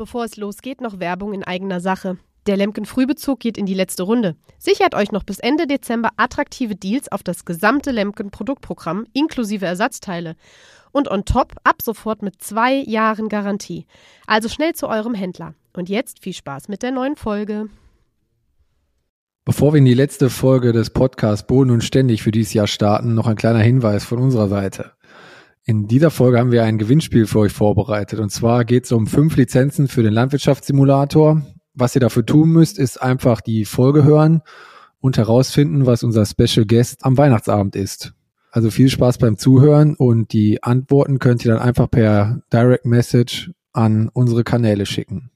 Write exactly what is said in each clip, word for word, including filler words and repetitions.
Bevor es losgeht, noch Werbung in eigener Sache. Der Lemken-Frühbezug geht in die letzte Runde. Sichert euch noch bis Ende Dezember attraktive Deals auf das gesamte Lemken-Produktprogramm inklusive Ersatzteile. Und on top ab sofort mit zwei Jahren Garantie. Also schnell zu eurem Händler. Und jetzt viel Spaß mit der neuen Folge. Bevor wir in die letzte Folge des Podcasts Boden und Ständig für dieses Jahr starten, noch ein kleiner Hinweis von unserer Seite. In dieser Folge haben wir ein Gewinnspiel für euch vorbereitet. Und zwar geht es um fünf Lizenzen für den Landwirtschaftssimulator. Was ihr dafür tun müsst, ist einfach die Folge hören und herausfinden, was unser Special Guest am Weihnachtsabend ist. Also viel Spaß beim Zuhören und die Antworten könnt ihr dann einfach per Direct Message an unsere Kanäle schicken.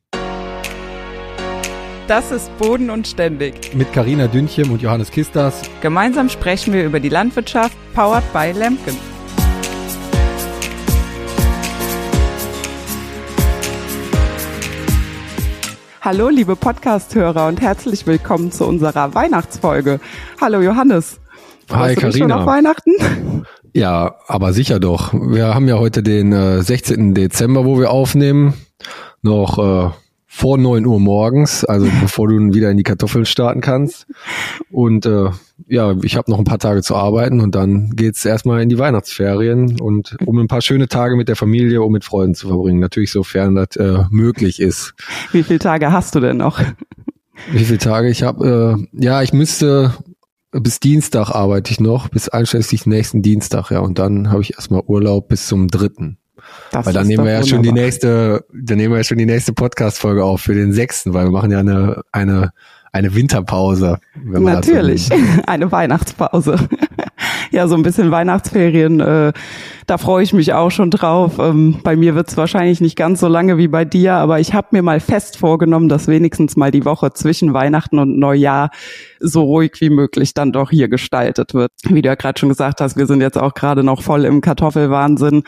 Das ist Boden und Ständig. Mit Carina Dünchen und Johannes Kistas. Gemeinsam sprechen wir über die Landwirtschaft, powered by Lemken. Hallo liebe Podcast-Hörer und herzlich willkommen zu unserer Weihnachtsfolge. Hallo Johannes. Hi, Carina. Freust du dich schon auf Weihnachten? Ja, aber sicher doch. Wir haben ja heute den äh, sechzehnten Dezember, wo wir aufnehmen, noch äh, vor neun Uhr morgens, also bevor du wieder in die Kartoffeln starten kannst. Und äh, ja, ich habe noch ein paar Tage zu arbeiten und dann geht's erstmal in die Weihnachtsferien und um ein paar schöne Tage mit der Familie und mit Freunden zu verbringen. Natürlich, sofern das äh, möglich ist. Wie viele Tage hast du denn noch? Wie viele Tage? Ich habe, äh, ja, ich müsste, bis Dienstag arbeite ich noch, bis einschließlich nächsten Dienstag, ja. Und dann habe ich erstmal Urlaub bis zum dritten. Das weil dann nehmen wir ja wunderbar. schon die nächste, dann nehmen wir ja schon die nächste Podcast-Folge auf für den sechsten, weil wir machen ja eine, eine, eine Winterpause. Wenn man Natürlich, das so eine Weihnachtspause. Ja, so ein bisschen Weihnachtsferien, äh, da freue ich mich auch schon drauf. Ähm, bei mir wird's wahrscheinlich nicht ganz so lange wie bei dir, aber ich habe mir mal fest vorgenommen, dass wenigstens mal die Woche zwischen Weihnachten und Neujahr so ruhig wie möglich dann doch hier gestaltet wird. Wie du ja gerade schon gesagt hast, wir sind jetzt auch gerade noch voll im Kartoffelwahnsinn,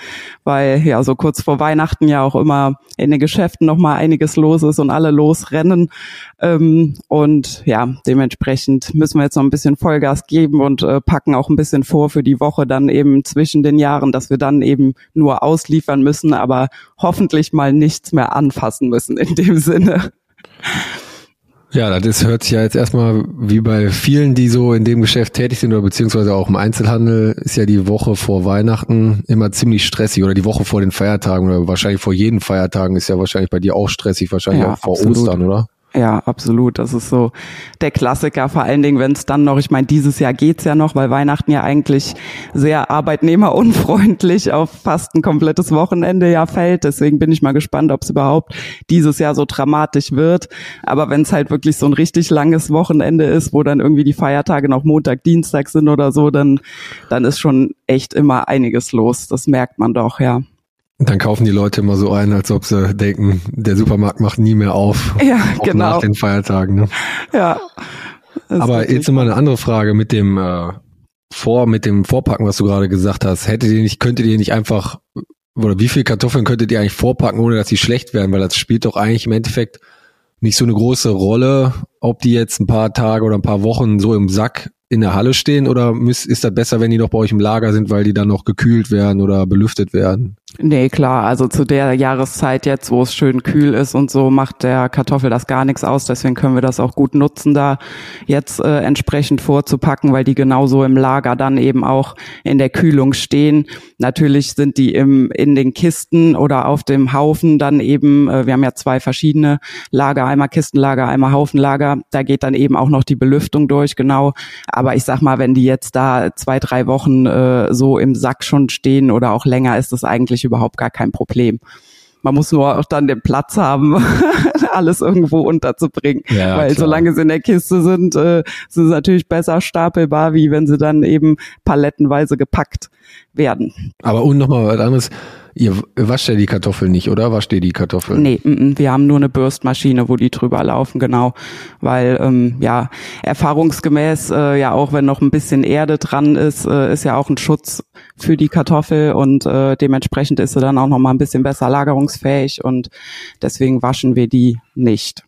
weil ja so kurz vor Weihnachten ja auch immer in den Geschäften nochmal einiges los ist und alle losrennen. Ähm, und ja, dementsprechend müssen wir jetzt noch ein bisschen Vollgas geben und äh, packen auch ein bisschen vor für die Woche dann eben zwischen den Jahren, dass wir dann eben nur ausliefern müssen, aber hoffentlich mal nichts mehr anfassen müssen in dem Sinne. Ja, das hört sich ja jetzt erstmal wie bei vielen, die so in dem Geschäft tätig sind oder beziehungsweise auch im Einzelhandel, ist ja die Woche vor Weihnachten immer ziemlich stressig oder die Woche vor den Feiertagen oder wahrscheinlich vor jeden Feiertagen ist ja wahrscheinlich bei dir auch stressig, wahrscheinlich ja, auch vor absolut. Ostern, oder? Ja, absolut. Das ist so der Klassiker. Vor allen Dingen, wenn es dann noch, ich meine, dieses Jahr geht's ja noch, weil Weihnachten ja eigentlich sehr arbeitnehmerunfreundlich auf fast ein komplettes Wochenende ja fällt. Deswegen bin ich mal gespannt, ob es überhaupt dieses Jahr so dramatisch wird. Aber wenn es halt wirklich so ein richtig langes Wochenende ist, wo dann irgendwie die Feiertage noch Montag, Dienstag sind oder so, dann, dann ist schon echt immer einiges los. Das merkt man doch, ja. Und dann kaufen die Leute immer so ein, als ob sie denken, der Supermarkt macht nie mehr auf. Ja, genau. Nach den Feiertagen. Ne? Ja. Aber jetzt nochmal eine andere Frage mit dem äh, Vor, mit dem Vorpacken, was du gerade gesagt hast. Hättet ihr nicht, könntet ihr nicht einfach, oder wie viel Kartoffeln könntet ihr eigentlich vorpacken, ohne dass die schlecht werden? Weil das spielt doch eigentlich im Endeffekt nicht so eine große Rolle, ob die jetzt ein paar Tage oder ein paar Wochen so im Sack in der Halle stehen oder müsst, ist das besser, wenn die noch bei euch im Lager sind, weil die dann noch gekühlt werden oder belüftet werden? Nee, klar. Also zu der Jahreszeit jetzt, wo es schön kühl ist und so, macht der Kartoffel das gar nichts aus. Deswegen können wir das auch gut nutzen, da jetzt äh, entsprechend vorzupacken, weil die genauso im Lager dann eben auch in der Kühlung stehen. Natürlich sind die im in den Kisten oder auf dem Haufen dann eben, äh, wir haben ja zwei verschiedene Lager, einmal Kistenlager, einmal Haufenlager. Da geht dann eben auch noch die Belüftung durch, genau. Aber ich sag mal, wenn die jetzt da zwei, drei Wochen äh, so im Sack schon stehen oder auch länger, ist das eigentlich überhaupt gar kein Problem. Man muss nur auch dann den Platz haben, alles irgendwo unterzubringen. Ja, weil klar. Solange sie in der Kiste sind, äh, sind sie natürlich besser stapelbar, wie wenn sie dann eben palettenweise gepackt werden. Aber und nochmal was anderes. Ihr wascht ja die Kartoffeln nicht, oder? Wascht ihr die Kartoffeln? Nee, m-m, wir haben nur eine Bürstmaschine, wo die drüber laufen, genau. Weil, ähm, ja, erfahrungsgemäß, äh, ja auch wenn noch ein bisschen Erde dran ist, äh, ist ja auch ein Schutz für die Kartoffel und äh, dementsprechend ist sie dann auch nochmal ein bisschen besser lagerungsfähig und deswegen waschen wir die nicht.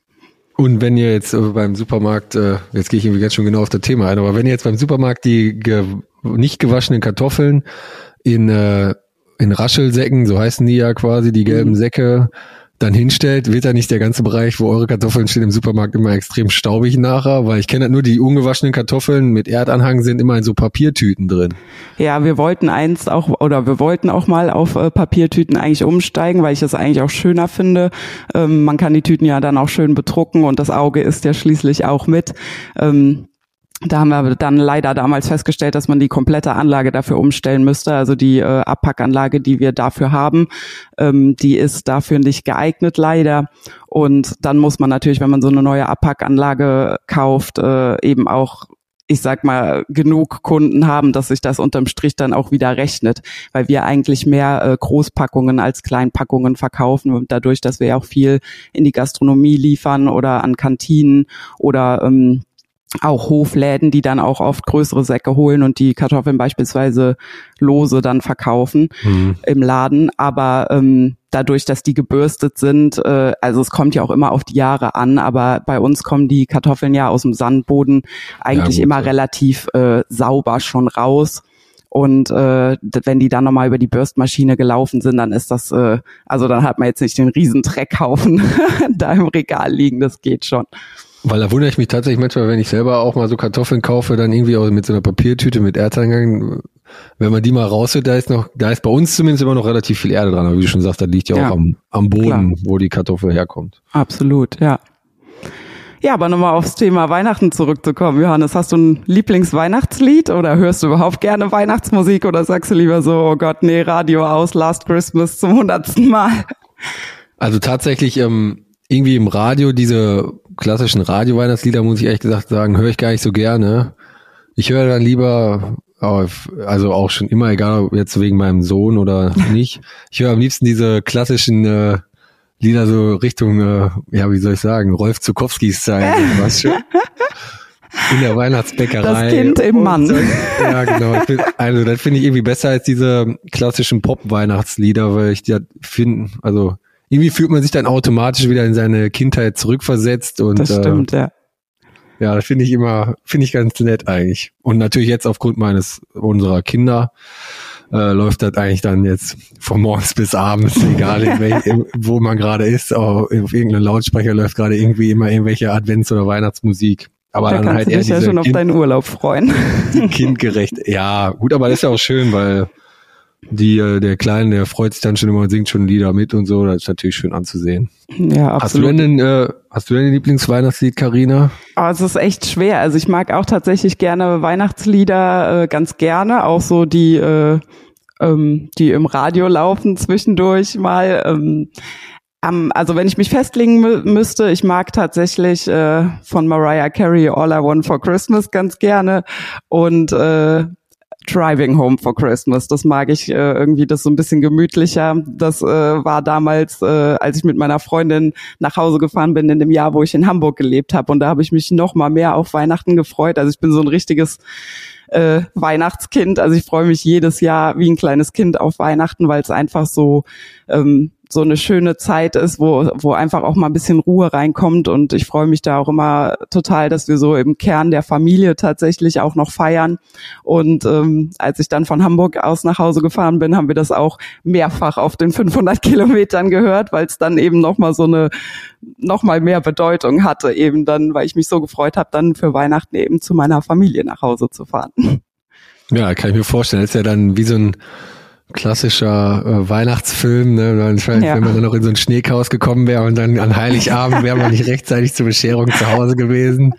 Und wenn ihr jetzt beim Supermarkt, äh, jetzt gehe ich irgendwie ganz schon genau auf das Thema ein, aber wenn ihr jetzt beim Supermarkt die ge- nicht gewaschenen Kartoffeln in, äh, in Raschelsäcken, so heißen die ja quasi, die gelben Säcke, dann hinstellt, wird da nicht der ganze Bereich, wo eure Kartoffeln stehen, im Supermarkt immer extrem staubig nachher? Weil ich kenne halt nur die ungewaschenen Kartoffeln mit Erdanhang, sind immer in so Papiertüten drin. Ja, wir wollten einst auch, oder wir wollten auch mal auf äh, Papiertüten eigentlich umsteigen, weil ich das eigentlich auch schöner finde. Ähm, man kann die Tüten ja dann auch schön bedrucken und das Auge isst ja schließlich auch mit. Ähm, Da haben wir dann leider damals festgestellt, dass man die komplette Anlage dafür umstellen müsste. Also die äh, Abpackanlage, die wir dafür haben, ähm, die ist dafür nicht geeignet, leider. Und dann muss man natürlich, wenn man so eine neue Abpackanlage kauft, äh, eben auch, ich sag mal, genug Kunden haben, dass sich das unterm Strich dann auch wieder rechnet, weil wir eigentlich mehr äh, Großpackungen als Kleinpackungen verkaufen und dadurch, dass wir ja auch viel in die Gastronomie liefern oder an Kantinen oder ähm, auch Hofläden, die dann auch oft größere Säcke holen und die Kartoffeln beispielsweise lose dann verkaufen mhm. im Laden. Aber ähm, dadurch, dass die gebürstet sind, äh, also es kommt ja auch immer auf die Jahre an, aber bei uns kommen die Kartoffeln ja aus dem Sandboden eigentlich ja, gut, immer ja. relativ äh, sauber schon raus. Und äh, wenn die dann nochmal über die Bürstmaschine gelaufen sind, dann ist das, äh, also dann hat man jetzt nicht den riesen Dreckhaufen da im Regal liegen, das geht schon. Weil da wundere ich mich tatsächlich manchmal, wenn ich selber auch mal so Kartoffeln kaufe, dann irgendwie auch mit so einer Papiertüte mit Erdanhang, wenn man die mal rausholt, da ist noch, da ist bei uns zumindest immer noch relativ viel Erde dran, aber wie du schon sagst, da liegt ja, ja auch am, am Boden, klar. wo die Kartoffel herkommt. Absolut, ja. Ja, aber nochmal aufs Thema Weihnachten zurückzukommen. Johannes, hast du ein Lieblingsweihnachtslied oder hörst du überhaupt gerne Weihnachtsmusik oder sagst du lieber so, oh Gott, nee, Radio aus, Last Christmas zum hundertsten Mal? Also tatsächlich, ähm, irgendwie im Radio, diese klassischen Radio-Weihnachtslieder, muss ich ehrlich gesagt sagen, höre ich gar nicht so gerne. Ich höre dann lieber, also auch schon immer, egal ob jetzt wegen meinem Sohn oder nicht, ich höre am liebsten diese klassischen äh, Lieder so Richtung, äh, ja wie soll ich sagen, Rolf Zuckowskis Style, was schon. In der Weihnachtsbäckerei. Das Kind im Mann. So, ja, genau. Also das finde ich irgendwie besser als diese klassischen Pop-Weihnachtslieder, weil ich die halt finde, also irgendwie fühlt man sich dann automatisch wieder in seine Kindheit zurückversetzt und das stimmt, äh, ja. Ja, das finde ich immer, finde ich ganz nett eigentlich. Und natürlich jetzt aufgrund meines unserer Kinder äh, läuft das eigentlich dann jetzt von morgens bis abends, egal in welch, wo man gerade ist, auf irgendeinem Lautsprecher läuft gerade irgendwie immer irgendwelche Advents- oder Weihnachtsmusik. Aber da dann kannst halt du dich ja schon auf kind, deinen Urlaub freuen. Kindgerecht, ja, gut, aber das ist ja auch schön, weil Die, der Kleine, der freut sich dann schon immer und singt schon Lieder mit und so, das ist natürlich schön anzusehen. Ja, absolut. Hast du denn, äh, hast du denn ein Lieblingsweihnachtslied, Carina? Oh, es ist echt schwer, also ich mag auch tatsächlich gerne Weihnachtslieder, äh, ganz gerne, auch so die, äh, ähm, die im Radio laufen zwischendurch mal, ähm, Um, also wenn ich mich festlegen mü- müsste, ich mag tatsächlich äh, von Mariah Carey All I Want for Christmas ganz gerne und äh, Driving Home for Christmas, das mag ich äh, irgendwie, das so ein bisschen gemütlicher. Das äh, war damals, äh, als ich mit meiner Freundin nach Hause gefahren bin in dem Jahr, wo ich in Hamburg gelebt habe und da habe ich mich noch mal mehr auf Weihnachten gefreut. Also ich bin so ein richtiges äh, Weihnachtskind, also ich freue mich jedes Jahr wie ein kleines Kind auf Weihnachten, weil es einfach so ähm, so eine schöne Zeit ist, wo wo einfach auch mal ein bisschen Ruhe reinkommt und ich freue mich da auch immer total, dass wir so im Kern der Familie tatsächlich auch noch feiern und ähm, als ich dann von Hamburg aus nach Hause gefahren bin, haben wir das auch mehrfach auf den fünfhundert Kilometern gehört, weil es dann eben nochmal so eine, nochmal mehr Bedeutung hatte eben dann, weil ich mich so gefreut habe, dann für Weihnachten eben zu meiner Familie nach Hause zu fahren. Ja, kann ich mir vorstellen, das ist ja dann wie so ein klassischer äh, Weihnachtsfilm, ne? Ja. Wenn man dann noch in so ein Schneekhaus gekommen wäre und dann an Heiligabend wäre man nicht rechtzeitig zur Bescherung zu Hause gewesen.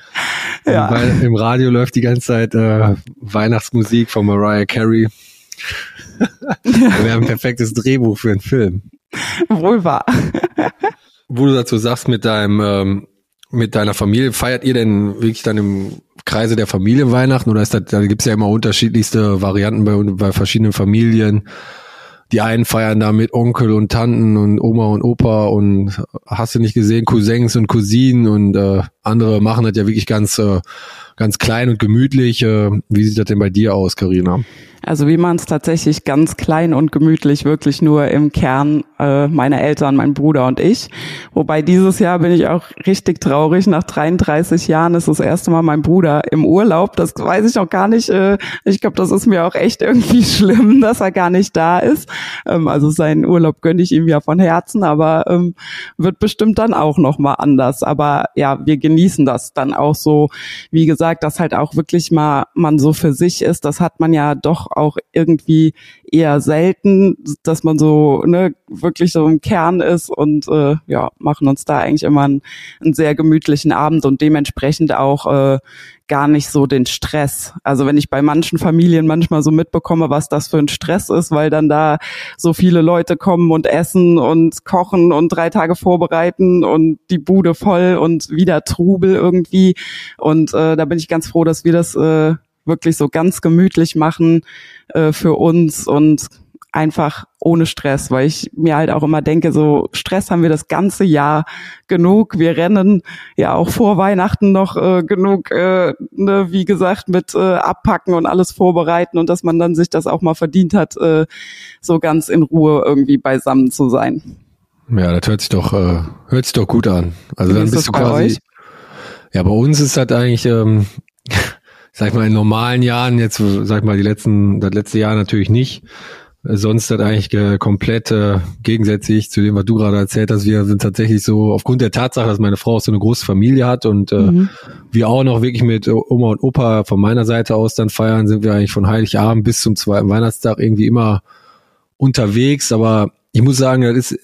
Ja. Weil im Radio läuft die ganze Zeit äh, Weihnachtsmusik von Mariah Carey. Das wäre ein perfektes Drehbuch für einen Film. Wohl wahr. Wo du dazu sagst, mit deinem ähm, mit deiner Familie, feiert ihr denn wirklich dann im Kreise der Familie Weihnachten oder ist das, da gibt's ja immer unterschiedlichste Varianten bei, bei verschiedenen Familien. Die einen feiern da mit Onkel und Tanten und Oma und Opa und hast du nicht gesehen, Cousins und Cousinen und äh, Andere machen das ja wirklich ganz, ganz klein und gemütlich. Wie sieht das denn bei dir aus, Carina? Also wie man es tatsächlich ganz klein und gemütlich, wirklich nur im Kern äh, meine Eltern, mein Bruder und ich. Wobei dieses Jahr bin ich auch richtig traurig. Nach dreiunddreißig Jahren ist das erste Mal mein Bruder im Urlaub. Das weiß ich noch gar nicht. Äh, ich glaube, das ist mir auch echt irgendwie schlimm, dass er gar nicht da ist. Ähm, also seinen Urlaub gönne ich ihm ja von Herzen, aber ähm, wird bestimmt dann auch nochmal anders. Aber ja, wir genießen das dann auch so, wie gesagt, dass halt auch wirklich mal man so für sich ist. Das hat man ja doch auch irgendwie eher selten, dass man so ne, wirklich so im Kern ist und äh, ja, machen uns da eigentlich immer einen, einen sehr gemütlichen Abend und dementsprechend auch äh, gar nicht so den Stress. Also wenn ich bei manchen Familien manchmal so mitbekomme, was das für ein Stress ist, weil dann da so viele Leute kommen und essen und kochen und drei Tage vorbereiten und die Bude voll und wieder Trubel irgendwie und äh, da bin ich ganz froh, dass wir das äh, wirklich so ganz gemütlich machen äh, für uns und einfach ohne Stress, weil ich mir halt auch immer denke, so Stress haben wir das ganze Jahr genug. Wir rennen ja auch vor Weihnachten noch äh, genug, äh, ne, wie gesagt, mit äh, abpacken und alles vorbereiten und dass man dann sich das auch mal verdient hat, äh, so ganz in Ruhe irgendwie beisammen zu sein. Ja, das hört sich doch, äh, hört sich doch gut an. Also dann bist du quasi. Euch? Ja, bei uns ist das eigentlich. Ähm, Sag ich mal, in normalen Jahren, jetzt sag ich mal, die letzten, das letzte Jahr natürlich nicht. Sonst das eigentlich äh, komplett äh, gegensätzlich zu dem, was du gerade erzählt hast. Wir sind tatsächlich so, aufgrund der Tatsache, dass meine Frau auch so eine große Familie hat und äh, mhm. wir auch noch wirklich mit Oma und Opa von meiner Seite aus dann feiern, sind wir eigentlich von Heiligabend bis zum zweiten Weihnachtstag irgendwie immer unterwegs. Aber ich muss sagen, das ist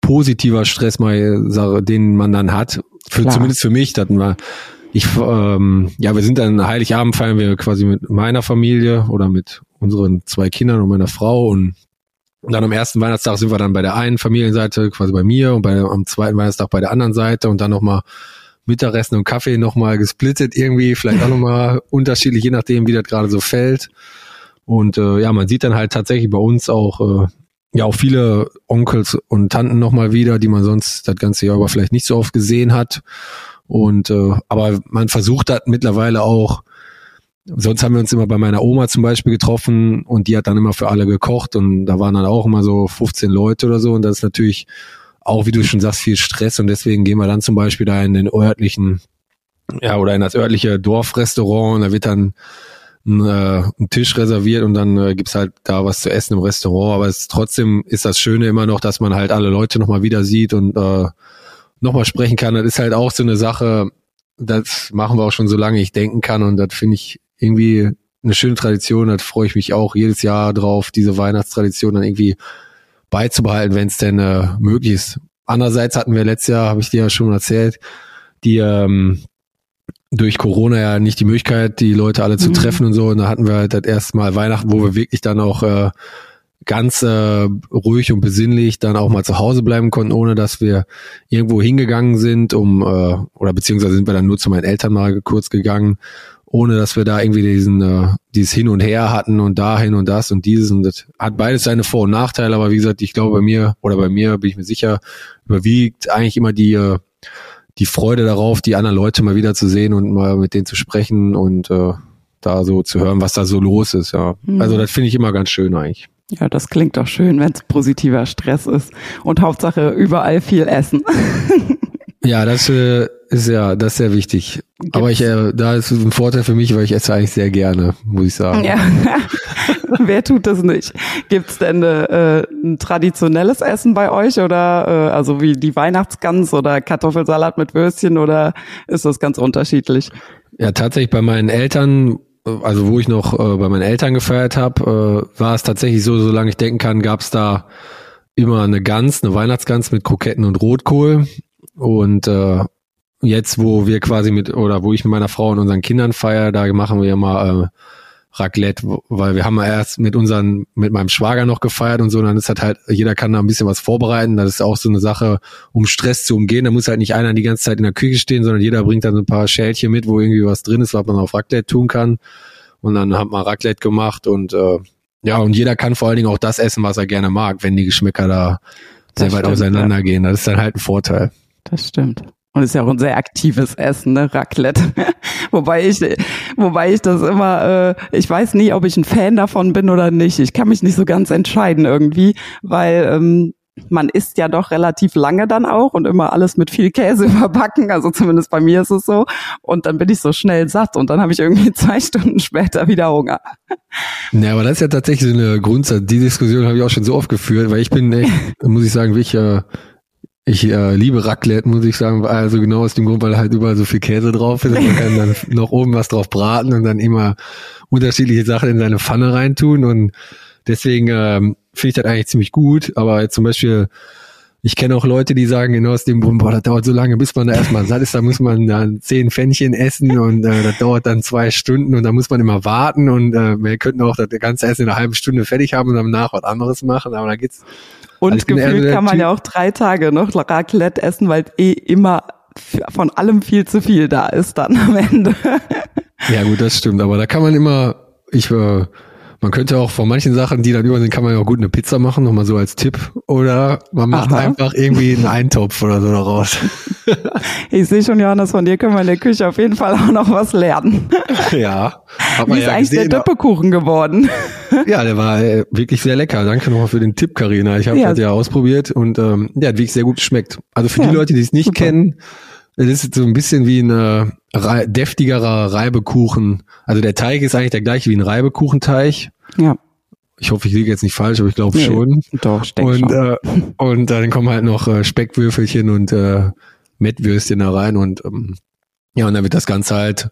positiver Stress, mal, den man dann hat. Für, zumindest für mich, hatten wir. Ich, ähm, ja, wir sind dann Heiligabend feiern wir quasi mit meiner Familie oder mit unseren zwei Kindern und meiner Frau und, und dann am ersten Weihnachtstag sind wir dann bei der einen Familienseite quasi bei mir und bei, am zweiten Weihnachtstag bei der anderen Seite und dann nochmal Mittagessen und Kaffee nochmal gesplittet irgendwie, vielleicht auch nochmal unterschiedlich, je nachdem, wie das gerade so fällt. Und äh, ja, man sieht dann halt tatsächlich bei uns auch äh, ja auch viele Onkels und Tanten nochmal wieder, die man sonst das ganze Jahr über vielleicht nicht so oft gesehen hat. Und äh, aber man versucht das mittlerweile auch, sonst haben wir uns immer bei meiner Oma zum Beispiel getroffen und die hat dann immer für alle gekocht und da waren dann auch immer so fünfzehn Leute oder so und das ist natürlich auch, wie du schon sagst, viel Stress und deswegen gehen wir dann zum Beispiel da in den örtlichen, ja oder in das örtliche Dorfrestaurant und da wird dann ein, äh, ein Tisch reserviert und dann äh, gibt's halt da was zu essen im Restaurant, aber es, trotzdem ist das Schöne immer noch, dass man halt alle Leute nochmal wieder sieht und äh, nochmal sprechen kann, das ist halt auch so eine Sache, das machen wir auch schon so lange ich denken kann und das finde ich irgendwie eine schöne Tradition, da freue ich mich auch jedes Jahr drauf, diese Weihnachtstradition dann irgendwie beizubehalten, wenn es denn äh, möglich ist. Andererseits hatten wir letztes Jahr, habe ich dir ja schon erzählt, die ähm, durch Corona ja nicht die Möglichkeit, die Leute alle zu mhm. treffen und so und da hatten wir halt das erste Mal Weihnachten, wo wir wirklich dann auch äh, ganz äh, ruhig und besinnlich dann auch mal zu Hause bleiben konnten, ohne dass wir irgendwo hingegangen sind, um äh, oder beziehungsweise sind wir dann nur zu meinen Eltern mal kurz gegangen, ohne dass wir da irgendwie diesen äh, dieses Hin und Her hatten und dahin und das und dieses und das hat beides seine Vor- und Nachteile, aber wie gesagt, ich glaube bei mir oder bei mir bin ich mir sicher, überwiegt eigentlich immer die äh, die Freude darauf, die anderen Leute mal wieder zu sehen und mal mit denen zu sprechen und äh, da so zu hören, was da so los ist, ja. Mhm. Also das finde ich immer ganz schön eigentlich. Ja, das klingt doch schön, wenn es positiver Stress ist. Und Hauptsache überall viel essen. Ja, das äh, ist ja das ist sehr wichtig. Gibt's? Aber ich äh, da ist ein Vorteil für mich, weil ich esse eigentlich sehr gerne, muss ich sagen. Ja. Wer tut das nicht? Gibt's denn äh, ein traditionelles Essen bei euch oder äh, also wie die Weihnachtsgans oder Kartoffelsalat mit Würstchen oder ist das ganz unterschiedlich? Ja, tatsächlich bei meinen Eltern. Also wo ich noch äh, bei meinen Eltern gefeiert habe, äh, war es tatsächlich so, solange ich denken kann, gab es da immer eine Gans, eine Weihnachtsgans mit Kroketten und Rotkohl. Und äh, jetzt, wo wir quasi mit, oder wo ich mit meiner Frau und unseren Kindern feiere, da machen wir immer äh, Raclette, weil wir haben ja erst mit unseren, mit meinem Schwager noch gefeiert und so, und dann ist halt halt, jeder kann da ein bisschen was vorbereiten. Das ist auch so eine Sache, um Stress zu umgehen. Da muss halt nicht einer die ganze Zeit in der Küche stehen, sondern jeder bringt dann so ein paar Schälchen mit, wo irgendwie was drin ist, was man auf Raclette tun kann. Und dann hat man Raclette gemacht und äh, ja, und jeder kann vor allen Dingen auch das essen, was er gerne mag, wenn die Geschmäcker da sehr weit auseinandergehen. Das ist dann halt ein Vorteil. Das stimmt. Und ist ja auch ein sehr aktives Essen, ne, Raclette. wobei ich, wobei ich das immer, äh, ich weiß nie, ob ich ein Fan davon bin oder nicht. Ich kann mich nicht so ganz entscheiden irgendwie, weil ähm, man isst ja doch relativ lange dann auch und immer alles mit viel Käse überbacken, also zumindest bei mir ist es so. Und dann bin ich so schnell satt und dann habe ich irgendwie zwei Stunden später wieder Hunger. Ja, aber das ist ja tatsächlich so eine Grundsatz. Die Diskussion habe ich auch schon so oft geführt, weil ich bin echt, muss ich sagen, wie ich äh, ich äh, liebe Raclette, muss ich sagen, also genau aus dem Grund, weil halt überall so viel Käse drauf ist und man kann dann noch oben was drauf braten und dann immer unterschiedliche Sachen in seine Pfanne reintun und deswegen ähm, finde ich das eigentlich ziemlich gut, aber jetzt zum Beispiel, ich kenne auch Leute, die sagen genau aus dem Grund, boah, das dauert so lange, bis man da erstmal satt ist, da muss man dann zehn Pfännchen essen und äh, das dauert dann zwei Stunden und da muss man immer warten und äh, wir könnten auch das ganze Essen in einer halben Stunde fertig haben und danach was anderes machen, aber da geht's. Und also gefühlt kann man ja auch drei Tage noch Raclette essen, weil eh immer von allem viel zu viel da ist dann am Ende. Ja gut, das stimmt, aber da kann man immer, ich äh, man könnte auch von manchen Sachen, die dann über sind, kann man ja auch gut eine Pizza machen, nochmal so als Tipp. Oder man macht Aha. einfach irgendwie einen Eintopf oder so daraus. Ich sehe schon, Johannes, von dir können wir in der Küche auf jeden Fall auch noch was lernen. Ja. Wie ist ja eigentlich gesehen, der Döppekuchen geworden? Ja, der war äh, wirklich sehr lecker. Danke nochmal für den Tipp, Carina. Ich habe ja. das ja ausprobiert und ähm, der hat wirklich sehr gut geschmeckt. Also für ja. die Leute, die es nicht Super. kennen, das ist so ein bisschen wie ein äh, deftigerer Reibekuchen. Also der Teig ist eigentlich der gleiche wie ein Reibekuchenteig. Ja. Ich hoffe, ich liege jetzt nicht falsch, aber ich glaube nee, schon. Doch, ich denke schon. Äh, und dann kommen halt noch äh, Speckwürfelchen und äh, Mettwürstchen da rein. Und ähm, ja, und dann wird das Ganze halt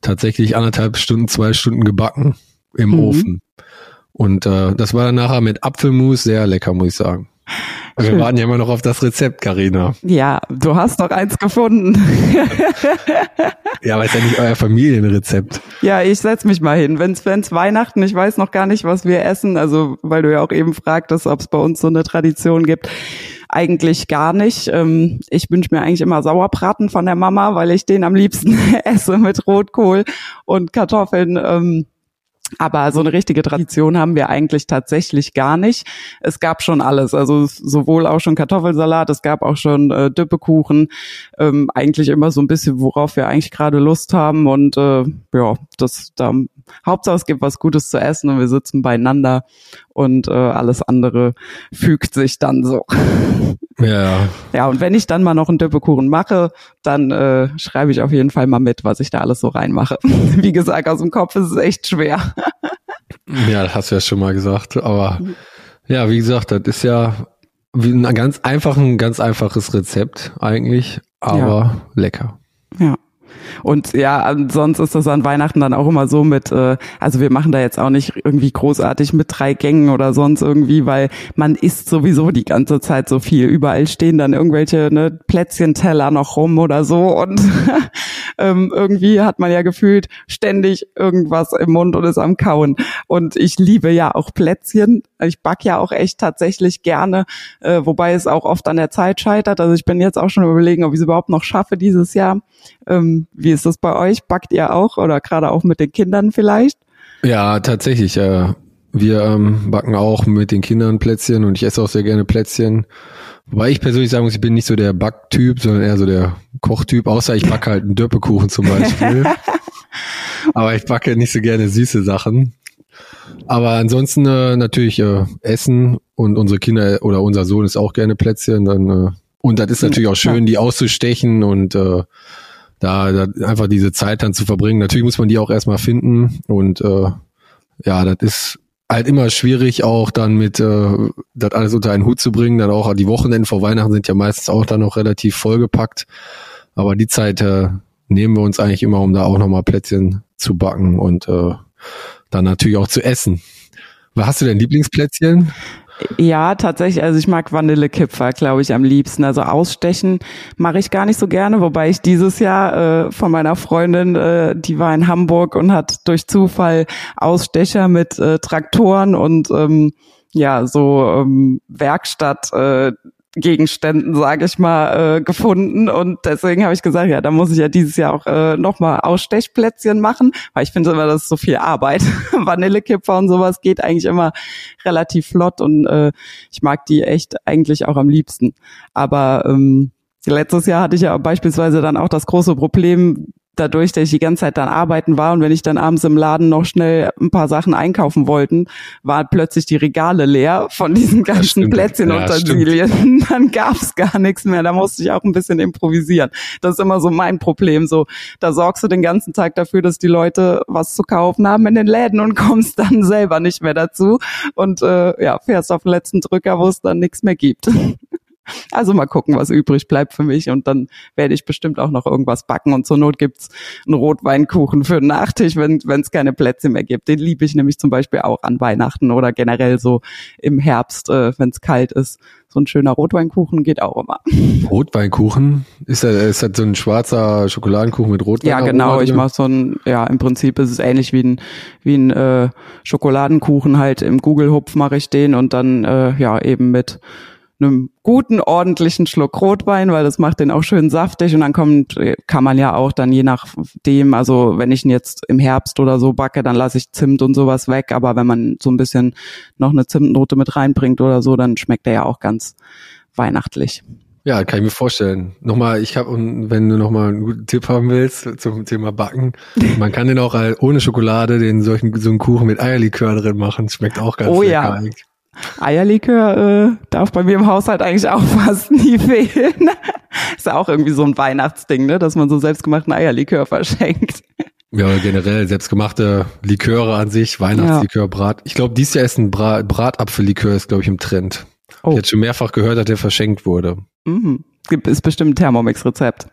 tatsächlich anderthalb Stunden, zwei Stunden gebacken im mhm. Ofen. Und äh, das war dann nachher mit Apfelmus sehr lecker, muss ich sagen. Wir Schön. warten ja immer noch auf das Rezept, Carina. Ja, du hast doch eins gefunden. Ja, aber ist ja nicht euer Familienrezept. Ja, ich setz mich mal hin. Wenn's, wenn's Weihnachten, ich weiß noch gar nicht, was wir essen. Also, weil du ja auch eben fragtest, ob es bei uns so eine Tradition gibt. Eigentlich gar nicht. Ich wünsche mir eigentlich immer Sauerbraten von der Mama, weil ich den am liebsten esse mit Rotkohl und Kartoffeln. Aber so eine richtige Tradition haben wir eigentlich tatsächlich gar nicht. Es gab schon alles, also sowohl auch schon Kartoffelsalat, es gab auch schon äh, Düppekuchen, ähm, eigentlich immer so ein bisschen, worauf wir eigentlich gerade Lust haben. Und äh, ja, das da, Hauptsache es gibt was Gutes zu essen und wir sitzen beieinander und äh, alles andere fügt sich dann so. Ja. Ja, und wenn ich dann mal noch einen Düppekuchen mache, dann äh, schreibe ich auf jeden Fall mal mit, was ich da alles so reinmache. Wie gesagt, aus dem Kopf ist es echt schwer. Ja, das hast du ja schon mal gesagt. Aber ja, wie gesagt, das ist ja ein ganz, einfach, ein ganz einfaches Rezept eigentlich, aber ja. lecker. Ja. Und ja, sonst ist das an Weihnachten dann auch immer so mit, äh, also wir machen da jetzt auch nicht irgendwie großartig mit drei Gängen oder sonst irgendwie, weil man isst sowieso die ganze Zeit so viel. Überall stehen dann irgendwelche ne, Plätzchenteller noch rum oder so und ähm, irgendwie hat man ja gefühlt ständig irgendwas im Mund und ist am Kauen. Und ich liebe ja auch Plätzchen. Ich backe ja auch echt tatsächlich gerne, äh, wobei es auch oft an der Zeit scheitert. Also ich bin jetzt auch schon überlegen, ob ich es überhaupt noch schaffe dieses Jahr. Ähm, wie ist das bei euch? Backt ihr auch oder gerade auch mit den Kindern vielleicht? Ja, tatsächlich. Äh, wir ähm, backen auch mit den Kindern Plätzchen und ich esse auch sehr gerne Plätzchen. Wobei ich persönlich sagen muss, ich bin nicht so der Backtyp, sondern eher so der Kochtyp, außer ich backe halt einen Döppekuchen zum Beispiel. Aber ich backe nicht so gerne süße Sachen. Aber ansonsten äh, natürlich äh, Essen und unsere Kinder oder unser Sohn isst auch gerne Plätzchen. Dann, äh, und das ist natürlich auch schön, die auszustechen und äh, Da, da einfach diese Zeit dann zu verbringen. Natürlich muss man die auch erstmal finden und äh, ja, das ist halt immer schwierig auch dann mit äh, das alles unter einen Hut zu bringen. Dann auch die Wochenenden vor Weihnachten sind ja meistens auch dann noch relativ vollgepackt, aber die Zeit äh, nehmen wir uns eigentlich immer, um da auch nochmal Plätzchen zu backen und äh, dann natürlich auch zu essen. Hast du denn Lieblingsplätzchen? Ja, tatsächlich. Also ich mag Vanillekipferl, glaube ich, am liebsten. Also ausstechen mache ich gar nicht so gerne, wobei ich dieses Jahr äh, von meiner Freundin, äh, die war in Hamburg und hat durch Zufall Ausstecher mit äh, Traktoren und ähm, ja so ähm, Werkstatt äh, Gegenständen, sage ich mal, äh, gefunden und deswegen habe ich gesagt, ja, da muss ich ja dieses Jahr auch äh, nochmal Ausstechplätzchen machen, weil ich finde immer, das ist so viel Arbeit. Vanillekipferl und sowas geht eigentlich immer relativ flott und äh, ich mag die echt eigentlich auch am liebsten. Aber ähm, Letztes Jahr hatte ich ja beispielsweise dann auch das große Problem, dadurch, dass ich die ganze Zeit dann arbeiten war und wenn ich dann abends im Laden noch schnell ein paar Sachen einkaufen wollten, waren plötzlich die Regale leer von diesen ganzen Plätzchenutensilien. Ja, dann gab's gar nichts mehr, da musste ich auch ein bisschen improvisieren. Das ist immer so mein Problem, so da sorgst du den ganzen Tag dafür, dass die Leute was zu kaufen haben in den Läden und kommst dann selber nicht mehr dazu und äh, ja, fährst auf den letzten Drücker, wo es dann nichts mehr gibt. Also mal gucken, was übrig bleibt für mich und dann werde ich bestimmt auch noch irgendwas backen und zur Not gibt's einen Rotweinkuchen für den Nachtisch, wenn es keine Plätze mehr gibt. Den liebe ich nämlich zum Beispiel auch an Weihnachten oder generell so im Herbst, äh, wenn es kalt ist. So ein schöner Rotweinkuchen geht auch immer. Rotweinkuchen? Ist das, ist das so ein schwarzer Schokoladenkuchen mit Rotwein? Ja, genau. Ich mache so ein, ja, im Prinzip ist es ähnlich wie ein, wie ein äh, Schokoladenkuchen halt. Im Gugelhupf mache ich den und dann äh, ja eben mit einem guten, ordentlichen Schluck Rotwein, weil das macht den auch schön saftig und dann kommt, kann man ja auch dann je nachdem, also wenn ich ihn jetzt im Herbst oder so backe, dann lasse ich Zimt und sowas weg, aber wenn man so ein bisschen noch eine Zimtnote mit reinbringt oder so, dann schmeckt er ja auch ganz weihnachtlich. Ja, kann ich mir vorstellen. Nochmal, ich habe, wenn du nochmal einen guten Tipp haben willst zum Thema Backen, man kann den auch ohne Schokolade, den solchen, so einen Kuchen mit Eierlikör drin machen, schmeckt auch ganz oh, lecker. Ja. Eierlikör äh, darf bei mir im Haushalt eigentlich auch fast nie fehlen. Ist ja auch irgendwie so ein Weihnachtsding, ne, dass man so selbstgemachten Eierlikör verschenkt. Ja, generell selbstgemachte Liköre an sich, Weihnachtslikör, ja. Brat. Ich glaube, dieses Jahr ist ein Bra- Bratapfellikör, ist glaube ich im Trend. Oh. Ich habe schon mehrfach gehört, dass der verschenkt wurde. Mhm. Gibt ist bestimmt ein Thermomix-Rezept.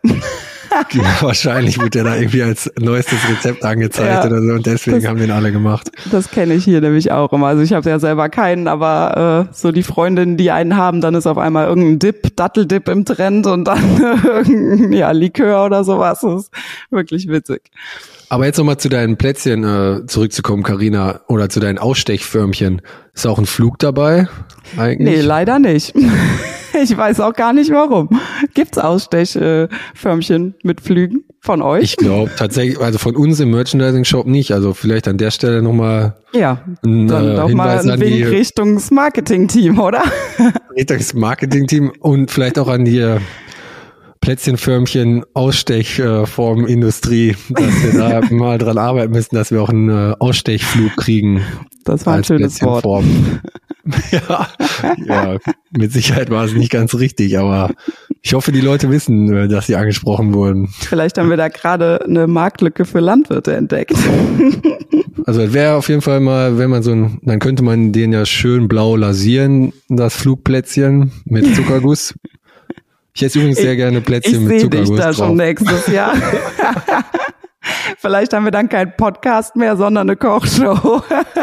Ja, wahrscheinlich wird der da irgendwie als neuestes Rezept angezeigt ja, oder so und deswegen das, haben den alle gemacht. Das kenne ich hier nämlich auch immer. Also ich habe ja selber keinen, aber äh, so die Freundinnen, die einen haben, dann ist auf einmal irgendein Dip, Datteldip im Trend und dann äh, irgendein ja, Likör oder sowas. Das ist wirklich witzig. Aber jetzt nochmal zu deinen Plätzchen äh, zurückzukommen, Carina, oder zu deinen Ausstechförmchen. Ist auch ein Flug dabei eigentlich? Nee, leider nicht. Ich weiß auch gar nicht, warum. Gibt's Ausstechförmchen mit Flügen von euch? Ich glaube tatsächlich, also von uns im Merchandising-Shop nicht. Also vielleicht an der Stelle nochmal ja, einen dann äh, doch Hinweis mal einen Weg Richtung das Marketing-Team, oder? Richtung das Marketing-Team und vielleicht auch an die Plätzchenförmchen Ausstechform-Industrie, dass wir da mal dran arbeiten müssen, dass wir auch einen Ausstechflug kriegen. Das war ein schönes Wort. Ja, ja, mit Sicherheit war es nicht ganz richtig, aber ich hoffe, die Leute wissen, dass sie angesprochen wurden. Vielleicht haben wir da gerade eine Marktlücke für Landwirte entdeckt. Also es wäre auf jeden Fall mal, wenn man so ein, dann könnte man den ja schön blau lasieren, das Flugplätzchen mit Zuckerguss. Ich esse übrigens sehr ich, gerne Plätzchen mit Zuckerguss. Ich sehe dich da drauf. Schon nächstes Jahr. Vielleicht haben wir dann keinen Podcast mehr, sondern eine Kochshow.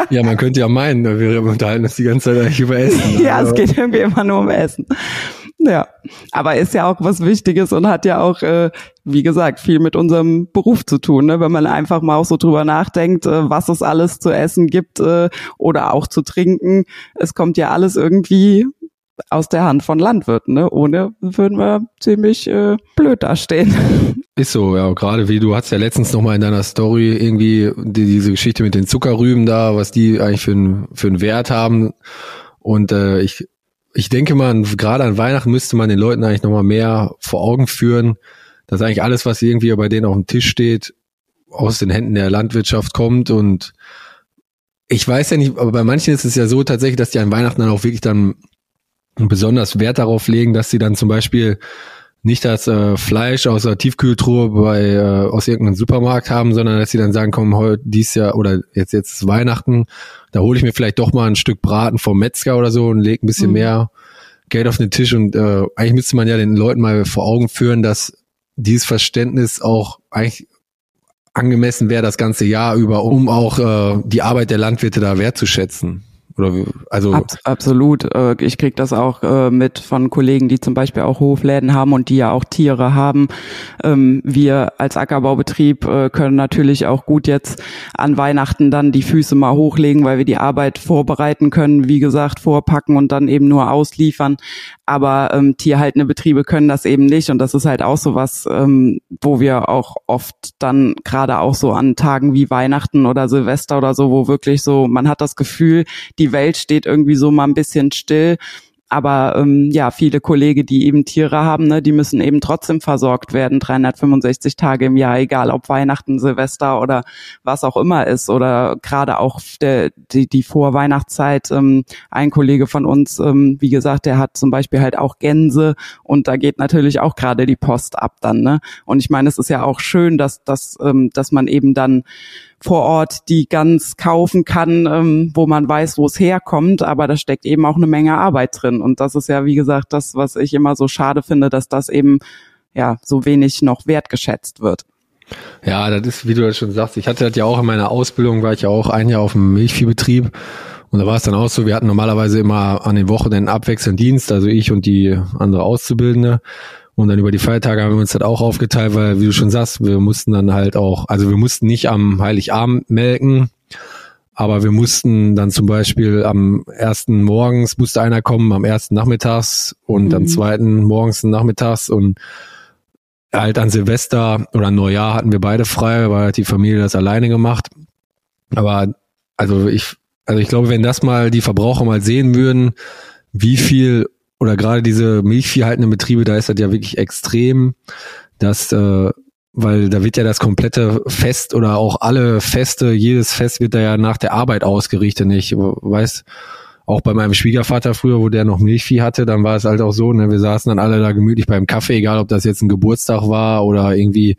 Ja, man könnte ja meinen, wir unterhalten uns die ganze Zeit eigentlich über Essen. Ja, es geht irgendwie immer nur um Essen. Ja, aber ist ja auch was Wichtiges und hat ja auch, äh, wie gesagt, viel mit unserem Beruf zu tun, ne? Wenn man einfach mal auch so drüber nachdenkt, äh, was es alles zu essen gibt äh, oder auch zu trinken. Es kommt ja alles irgendwie aus der Hand von Landwirten, ne? Ohne würden wir ziemlich äh, blöd dastehen. Ist so, ja, gerade wie du hast ja letztens nochmal in deiner Story irgendwie die, diese Geschichte mit den Zuckerrüben da, was die eigentlich für einen für einen Wert haben und äh, ich ich denke mal, gerade an Weihnachten müsste man den Leuten eigentlich nochmal mehr vor Augen führen, dass eigentlich alles, was irgendwie bei denen auf dem Tisch steht, aus den Händen der Landwirtschaft kommt und ich weiß ja nicht, aber bei manchen ist es ja so tatsächlich, dass die an Weihnachten dann auch wirklich dann besonders Wert darauf legen, dass sie dann zum Beispiel nicht das äh, Fleisch aus der Tiefkühltruhe bei äh, aus irgendeinem Supermarkt haben, sondern dass sie dann sagen, komm, heute dies Jahr oder jetzt jetzt ist Weihnachten, da hole ich mir vielleicht doch mal ein Stück Braten vom Metzger oder so und lege ein bisschen mhm. mehr Geld auf den Tisch und äh, eigentlich müsste man ja den Leuten mal vor Augen führen, dass dieses Verständnis auch eigentlich angemessen wäre das ganze Jahr über, um auch äh, die Arbeit der Landwirte da wertzuschätzen. Oder also Abs- absolut. Ich kriege das auch mit von Kollegen, die zum Beispiel auch Hofläden haben und die ja auch Tiere haben. Wir als Ackerbaubetrieb können natürlich auch gut jetzt an Weihnachten dann die Füße mal hochlegen, weil wir die Arbeit vorbereiten können, wie gesagt, vorpacken und dann eben nur ausliefern. Aber ähm, tierhaltende Betriebe können das eben nicht und das ist halt auch so was, ähm, wo wir auch oft dann gerade auch so an Tagen wie Weihnachten oder Silvester oder so, wo wirklich so, man hat das Gefühl, die Welt steht irgendwie so mal ein bisschen still Aber ähm, ja, viele Kollegen, die eben Tiere haben, ne, die müssen eben trotzdem versorgt werden, dreihundertfünfundsechzig Tage im Jahr, egal ob Weihnachten, Silvester oder was auch immer ist. Oder gerade auch der, die, die Vorweihnachtszeit. Ähm, ein Kollege von uns, ähm, wie gesagt, der hat zum Beispiel halt auch Gänse und da geht natürlich auch gerade die Post ab dann, ne? Und ich meine, es ist ja auch schön, dass, dass, ähm, dass man eben dann vor Ort die Gans kaufen kann, ähm, wo man weiß, wo es herkommt, aber da steckt eben auch eine Menge Arbeit drin. Und das ist ja, wie gesagt, das, was ich immer so schade finde, dass das eben ja so wenig noch wertgeschätzt wird. Ja, das ist, wie du das schon sagst, ich hatte das ja auch in meiner Ausbildung, war ich ja auch ein Jahr auf dem Milchviehbetrieb. Und da war es dann auch so, wir hatten normalerweise immer an den Wochenenden abwechselnd Dienst, also ich und die andere Auszubildende. Und dann über die Feiertage haben wir uns das auch aufgeteilt, weil, wie du schon sagst, wir mussten dann halt auch, also wir mussten nicht am Heiligabend melken, aber wir mussten dann zum Beispiel am ersten morgens musste einer kommen, am ersten nachmittags und mhm. am zweiten morgens und nachmittags und halt an Silvester oder Neujahr hatten wir beide frei, weil die Familie das alleine gemacht. Aber also ich, also ich glaube, wenn das mal die Verbraucher mal sehen würden, wie viel oder gerade diese milchviehhaltenden Betriebe, da ist das ja wirklich extrem, dass, äh, weil da wird ja das komplette Fest oder auch alle Feste, jedes Fest wird da ja nach der Arbeit ausgerichtet. Ich weiß, auch bei meinem Schwiegervater früher, wo der noch Milchvieh hatte, dann war es halt auch so, ne, wir saßen dann alle da gemütlich beim Kaffee, egal ob das jetzt ein Geburtstag war oder irgendwie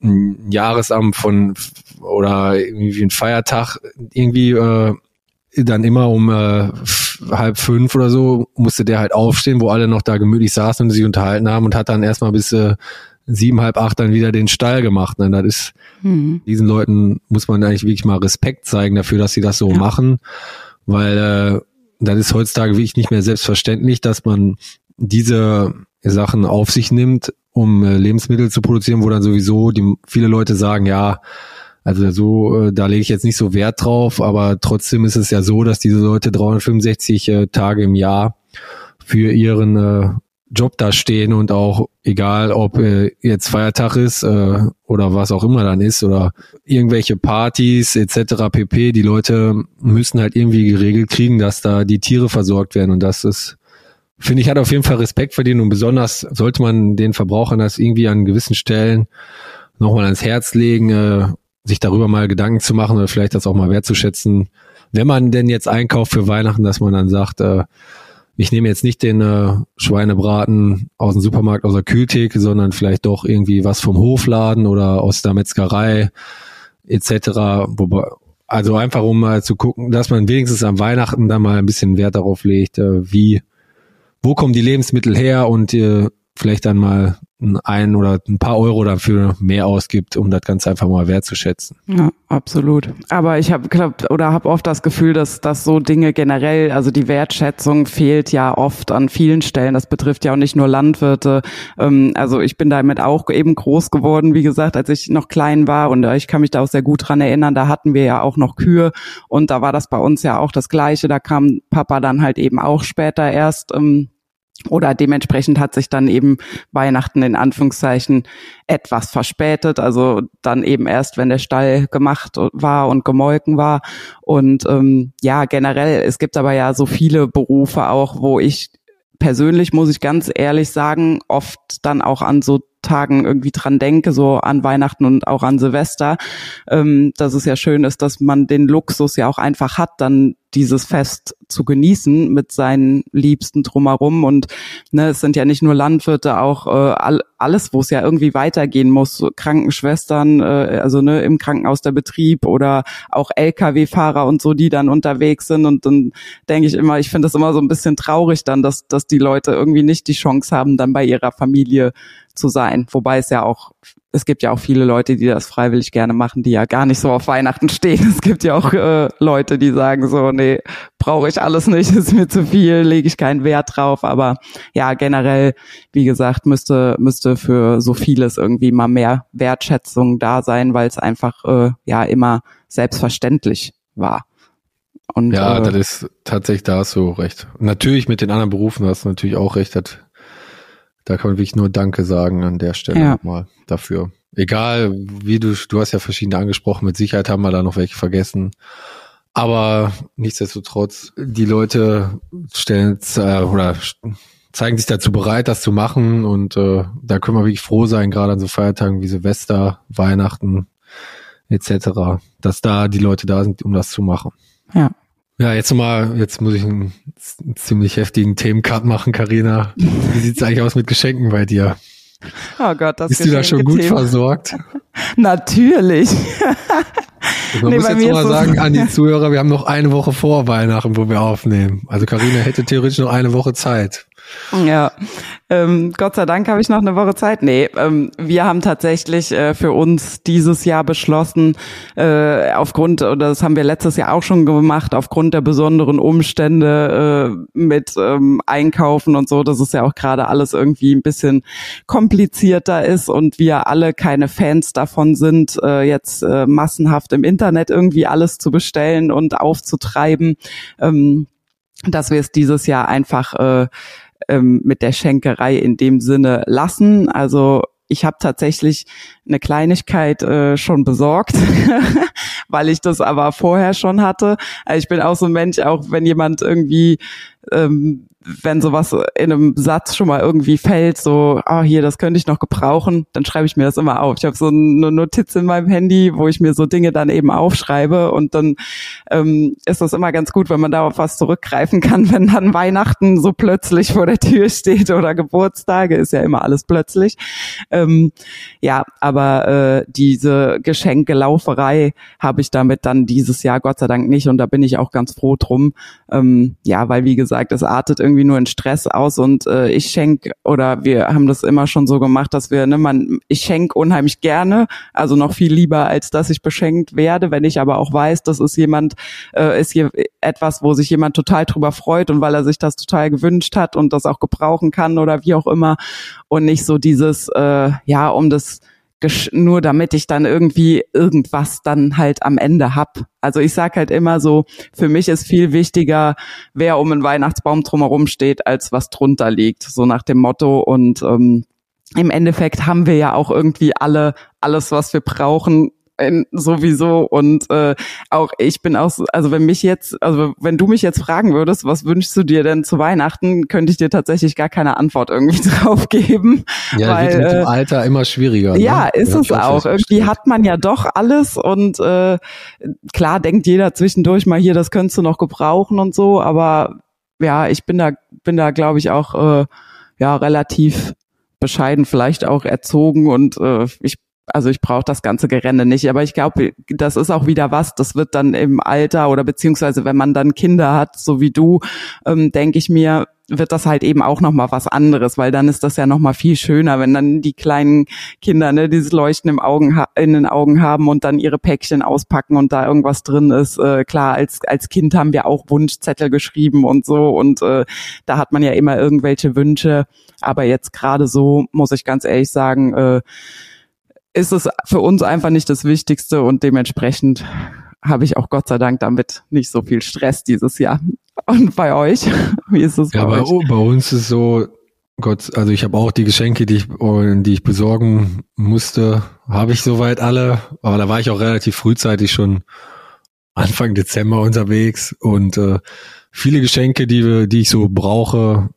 ein Jahresamt von oder irgendwie ein Feiertag, irgendwie äh, dann immer um äh, halb fünf oder so musste der halt aufstehen, wo alle noch da gemütlich saßen und sich unterhalten haben und hat dann erstmal bis äh, sieben, halb acht dann wieder den Stall gemacht. Ne? Das ist, mhm. diesen Leuten muss man eigentlich wirklich mal Respekt zeigen dafür, dass sie das so ja. machen, weil äh, das ist heutzutage wirklich nicht mehr selbstverständlich, dass man diese Sachen auf sich nimmt, um äh, Lebensmittel zu produzieren, wo dann sowieso die viele Leute sagen, ja, also so, da lege ich jetzt nicht so Wert drauf, aber trotzdem ist es ja so, dass diese Leute dreihundertfünfundsechzig äh, Tage im Jahr für ihren äh, Job da stehen und auch egal, ob äh, jetzt Feiertag ist äh, oder was auch immer dann ist oder irgendwelche Partys et cetera pp. Die Leute müssen halt irgendwie geregelt kriegen, dass da die Tiere versorgt werden und das ist, finde ich, hat auf jeden Fall Respekt verdient und besonders sollte man den Verbrauchern das irgendwie an gewissen Stellen nochmal ans Herz legen, äh, sich darüber mal Gedanken zu machen oder vielleicht das auch mal wertzuschätzen, wenn man denn jetzt einkauft für Weihnachten, dass man dann sagt, äh, ich nehme jetzt nicht den äh, Schweinebraten aus dem Supermarkt, aus der Kühltheke, sondern vielleicht doch irgendwie was vom Hofladen oder aus der Metzgerei et cetera. Wobei, also einfach um mal zu gucken, dass man wenigstens am Weihnachten dann mal ein bisschen Wert darauf legt, äh, wie, wo kommen die Lebensmittel her und äh, vielleicht dann mal ein oder ein paar Euro dafür mehr ausgibt, um das Ganze einfach mal wertzuschätzen. Ja, absolut. Aber ich habe glaubt oder habe oft das Gefühl, dass dass so Dinge generell, also die Wertschätzung fehlt ja oft an vielen Stellen. Das betrifft ja auch nicht nur Landwirte. Ähm, also ich bin damit auch eben groß geworden, wie gesagt, als ich noch klein war und ich kann mich da auch sehr gut dran erinnern. Da hatten wir ja auch noch Kühe und da war das bei uns ja auch das Gleiche. Da kam Papa dann halt eben auch später erst. Ähm, Oder dementsprechend hat sich dann eben Weihnachten in Anführungszeichen etwas verspätet, also dann eben erst, wenn der Stall gemacht war und gemolken war. Und ähm, ja, generell, es gibt aber ja so viele Berufe auch, wo ich persönlich, muss ich ganz ehrlich sagen, oft dann auch an so Tagen irgendwie dran denke, so an Weihnachten und auch an Silvester, ähm, dass es ja schön ist, dass man den Luxus ja auch einfach hat, dann dieses Fest zu genießen mit seinen Liebsten drumherum. Und ne, es sind ja nicht nur Landwirte, auch äh, all, alles, wo es ja irgendwie weitergehen muss, so Krankenschwestern, äh, also ne, im Krankenhaus der Betrieb oder auch L K W-Fahrer und so, die dann unterwegs sind. Und dann denke ich immer, ich finde das immer so ein bisschen traurig dann, dass, dass die Leute irgendwie nicht die Chance haben, dann bei ihrer Familie zu sein. Wobei es ja auch, es gibt ja auch viele Leute, die das freiwillig gerne machen, die ja gar nicht so auf Weihnachten stehen. Es gibt ja auch äh, Leute, die sagen so, nee, brauche ich alles nicht, ist mir zu viel, lege ich keinen Wert drauf. Aber ja, generell, wie gesagt, müsste müsste für so vieles irgendwie mal mehr Wertschätzung da sein, weil es einfach äh, ja immer selbstverständlich war. Und, ja, äh, das ist tatsächlich, da hast du recht. Natürlich mit den anderen Berufen hast du natürlich auch recht, das da kann man wirklich nur Danke sagen an der Stelle ja. mal dafür. Egal, wie du, du hast ja verschiedene angesprochen, mit Sicherheit haben wir da noch welche vergessen. Aber nichtsdestotrotz, die Leute stellen äh, oder zeigen sich dazu bereit, das zu machen. Und äh, da können wir wirklich froh sein, gerade an so Feiertagen wie Silvester, Weihnachten et cetera, dass da die Leute da sind, um das zu machen. Ja. Ja, jetzt nochmal, jetzt muss ich einen, einen ziemlich heftigen Themencut machen, Carina. Wie sieht's eigentlich aus mit Geschenken bei dir? Oh Gott, das Bist Geschenke- du da schon gut Thema. versorgt? Natürlich. Man nee, muss jetzt mal sagen an die Zuhörer, wir haben noch eine Woche vor Weihnachten, wo wir aufnehmen. Also Carina hätte theoretisch noch eine Woche Zeit. Ja, ähm, Gott sei Dank habe ich noch eine Woche Zeit. Nee, ähm, wir haben tatsächlich äh, für uns dieses Jahr beschlossen, äh, aufgrund, oder das haben wir letztes Jahr auch schon gemacht, aufgrund der besonderen Umstände äh, mit ähm, Einkaufen und so, dass es ja auch gerade alles irgendwie ein bisschen komplizierter ist und wir alle keine Fans davon sind, äh, jetzt äh, massenhaft im Internet irgendwie alles zu bestellen und aufzutreiben, ähm, dass wir es dieses Jahr einfach äh, ähm, mit der Schenkerei in dem Sinne lassen. Also ich habe tatsächlich eine Kleinigkeit äh, schon besorgt, weil ich das aber vorher schon hatte. Also ich bin auch so ein Mensch, auch wenn jemand irgendwie, ähm, wenn sowas in einem Satz schon mal irgendwie fällt, so, ah, oh, hier, das könnte ich noch gebrauchen, dann schreibe ich mir das immer auf. Ich habe so eine Notiz in meinem Handy, wo ich mir so Dinge dann eben aufschreibe und dann ähm, ist das immer ganz gut, wenn man da auf was zurückgreifen kann, wenn dann Weihnachten so plötzlich vor der Tür steht oder Geburtstage, ist ja immer alles plötzlich. Ähm, ja, aber äh, diese Geschenkelauferei habe ich damit dann dieses Jahr Gott sei Dank nicht und da bin ich auch ganz froh drum. Ähm, ja, weil wie gesagt, es artet irgendwie nur in Stress aus und äh, ich schenke, oder wir haben das immer schon so gemacht, dass wir, ne, man, ich schenke unheimlich gerne, also noch viel lieber, als dass ich beschenkt werde, wenn ich aber auch weiß, das ist jemand, äh, ist hier etwas, wo sich jemand total drüber freut und weil er sich das total gewünscht hat und das auch gebrauchen kann oder wie auch immer und nicht so dieses, äh, ja, um das nur damit ich dann irgendwie irgendwas dann halt am Ende hab. Also ich sag halt immer so, für mich ist viel wichtiger, wer um einen Weihnachtsbaum drumherum steht, als was drunter liegt, so nach dem Motto. Und ähm, im Endeffekt haben wir ja auch irgendwie alle alles, was wir brauchen, in, sowieso. Und äh, auch ich bin auch, also wenn mich jetzt, also wenn du mich jetzt fragen würdest, was wünschst du dir denn zu Weihnachten, könnte ich dir tatsächlich gar keine Antwort irgendwie drauf geben. Ja, weil, wird mit dem Alter immer schwieriger. Ja, ne? ist ja, es auch. Irgendwie hat man ja doch alles und äh, klar denkt jeder zwischendurch mal hier, das könntest du noch gebrauchen und so, aber ja, ich bin da, bin da glaube ich auch äh, ja relativ bescheiden vielleicht auch erzogen und äh, ich Also ich brauche das ganze Gerände nicht, aber ich glaube, das ist auch wieder was, das wird dann im Alter oder beziehungsweise wenn man dann Kinder hat, so wie du, ähm, denke ich mir, wird das halt eben auch nochmal was anderes, weil dann ist das ja nochmal viel schöner, wenn dann die kleinen Kinder, ne, dieses Leuchten im Augen in den Augen haben und dann ihre Päckchen auspacken und da irgendwas drin ist. Äh, klar, als als Kind haben wir auch Wunschzettel geschrieben und so und äh, da hat man ja immer irgendwelche Wünsche, aber jetzt gerade so, muss ich ganz ehrlich sagen, äh, ist es für uns einfach nicht das Wichtigste und dementsprechend habe ich auch Gott sei Dank damit nicht so viel Stress dieses Jahr. Und bei euch? Wie ist es bei ja, euch? Bei, bei uns ist so, Gott, also ich habe auch die Geschenke, die ich, die ich besorgen musste, habe ich soweit alle, aber da war ich auch relativ frühzeitig schon Anfang Dezember unterwegs und äh, viele Geschenke, die wir, die ich so brauche,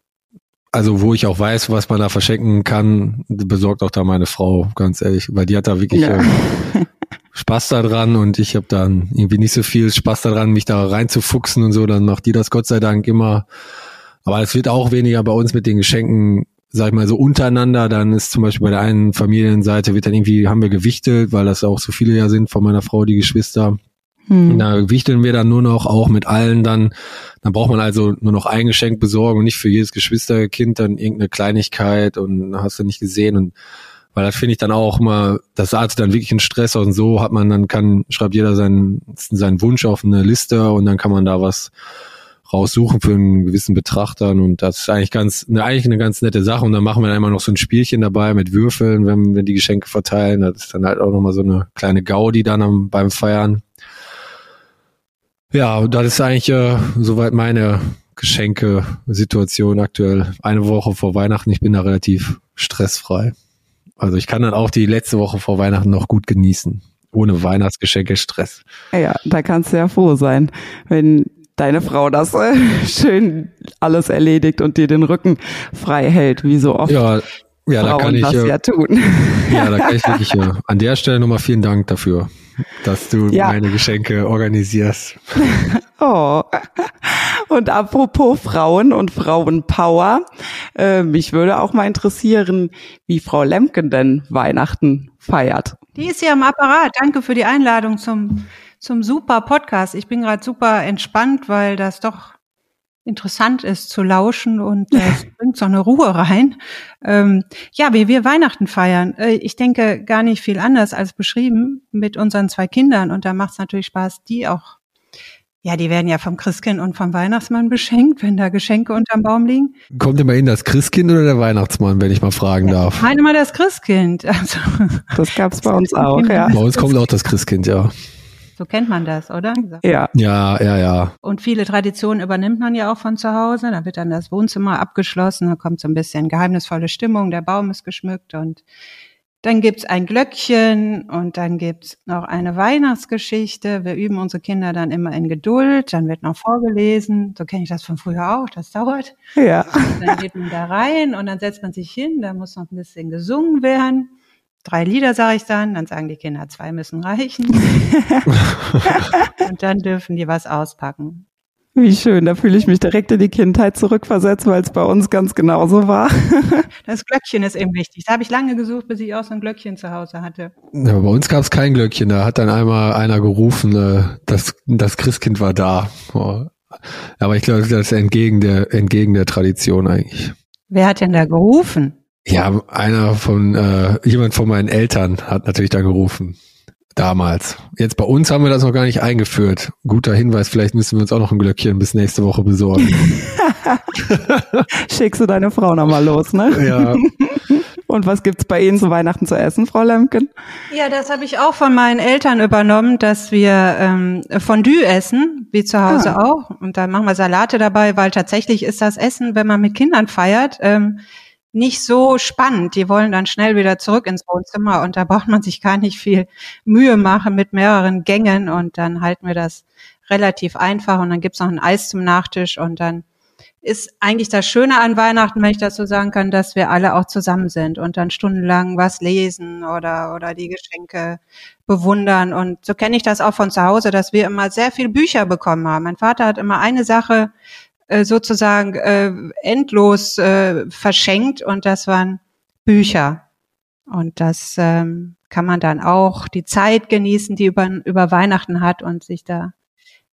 also wo ich auch weiß, was man da verschenken kann, besorgt auch da meine Frau, ganz ehrlich, weil die hat da wirklich ja. ähm, Spaß daran und ich habe dann irgendwie nicht so viel Spaß daran, mich da reinzufuchsen und so, dann macht die das Gott sei Dank immer. Aber es wird auch weniger bei uns mit den Geschenken, sag ich mal so untereinander, dann ist zum Beispiel bei der einen Familienseite wird dann irgendwie, haben wir gewichtelt, weil das auch so viele ja sind von meiner Frau, die Geschwister. Hm. Da wichteln wir dann nur noch, auch mit allen dann, dann braucht man also nur noch ein Geschenk besorgen und nicht für jedes Geschwisterkind dann irgendeine Kleinigkeit und hast du nicht gesehen und weil das finde ich dann auch immer, das artet dann wirklich einen Stress aus und so hat man dann kann, schreibt jeder seinen, seinen Wunsch auf eine Liste und dann kann man da was raussuchen für einen gewissen Betrag dann und das ist eigentlich ganz, ne, eigentlich eine ganz nette Sache und dann machen wir dann immer noch so ein Spielchen dabei mit Würfeln, wenn wir die Geschenke verteilen, das ist dann halt auch nochmal so eine kleine Gaudi dann am, beim Feiern. Ja, das ist eigentlich äh, soweit meine Geschenkesituation aktuell. Eine Woche vor Weihnachten, ich bin da relativ stressfrei. Also ich kann dann auch die letzte Woche vor Weihnachten noch gut genießen. ohne Weihnachtsgeschenke Stress. Ja, da kannst du ja froh sein, wenn deine Frau das äh, schön alles erledigt und dir den Rücken frei hält, wie so oft. Ja. Ja, da kann ich, das ja tun. Ja, da kann ich wirklich ja. An der Stelle nochmal vielen Dank dafür, dass du ja. meine Geschenke organisierst. Oh. Und apropos Frauen und Frauenpower, äh, mich würde auch mal interessieren, wie Frau Lemken denn Weihnachten feiert. Die ist ja am Apparat. Danke für die Einladung zum, zum super Podcast. Ich bin gerade super entspannt, weil das doch interessant ist zu lauschen und es äh, bringt so eine Ruhe rein. Ähm, ja, wie wir Weihnachten feiern. Äh, ich denke gar nicht viel anders als beschrieben mit unseren zwei Kindern. Und da macht es natürlich Spaß, die auch, ja, die werden ja vom Christkind und vom Weihnachtsmann beschenkt, wenn da Geschenke unterm Baum liegen. Kommt immer hin, das Christkind oder der Weihnachtsmann, wenn ich mal fragen ja, darf? Nein, immer das Christkind. Also, das gab es bei uns auch, ja. Bei uns kommt auch das Christkind, ja. So kennt man das, oder? Ja. Ja, ja, ja. Und viele Traditionen übernimmt man ja auch von zu Hause. Da wird dann das Wohnzimmer abgeschlossen, da kommt so ein bisschen geheimnisvolle Stimmung, der Baum ist geschmückt und dann gibt's ein Glöckchen und dann gibt's noch eine Weihnachtsgeschichte. Wir üben unsere Kinder dann immer in Geduld, dann wird noch vorgelesen. So kenne ich das von früher auch, das dauert. Ja. Und dann geht man da rein und dann setzt man sich hin, da muss noch ein bisschen gesungen werden. Drei Lieder sage ich dann, dann sagen die Kinder, zwei müssen reichen. Und dann dürfen die was auspacken. Wie schön, da fühle ich mich direkt in die Kindheit zurückversetzt, weil es bei uns ganz genauso war. Das Glöckchen ist eben wichtig. Da habe ich lange gesucht, bis ich auch so ein Glöckchen zu Hause hatte. Ja, bei uns gab es kein Glöckchen, da hat dann einmal einer gerufen, das, das Christkind war da. Aber ich glaube, das ist entgegen der, entgegen der Tradition eigentlich. Wer hat denn da gerufen? Ja, einer von, äh, jemand von meinen Eltern hat natürlich da gerufen. Damals. Jetzt bei uns haben wir das noch gar nicht eingeführt. Guter Hinweis, vielleicht müssen wir uns auch noch ein Glöckchen bis nächste Woche besorgen. Schickst du deine Frau nochmal los, ne? Ja. Und was gibt's bei Ihnen zu Weihnachten zu essen, Frau Lemken? Ja, das habe ich auch von meinen Eltern übernommen, dass wir ähm, Fondue essen, wie zu Hause ah. auch. Und dann machen wir Salate dabei, weil tatsächlich ist das Essen, wenn man mit Kindern feiert, ähm, nicht so spannend. Die wollen dann schnell wieder zurück ins Wohnzimmer und da braucht man sich gar nicht viel Mühe machen mit mehreren Gängen und dann halten wir das relativ einfach und dann gibt's noch ein Eis zum Nachtisch und dann ist eigentlich das Schöne an Weihnachten, wenn ich das so sagen kann, dass wir alle auch zusammen sind und dann stundenlang was lesen oder oder die Geschenke bewundern und so kenne ich das auch von zu Hause, dass wir immer sehr viel Bücher bekommen haben. Mein Vater hat immer eine Sache sozusagen äh, endlos äh, verschenkt und das waren Bücher. Und das ähm, kann man dann auch die Zeit genießen, die über, über Weihnachten hat und sich da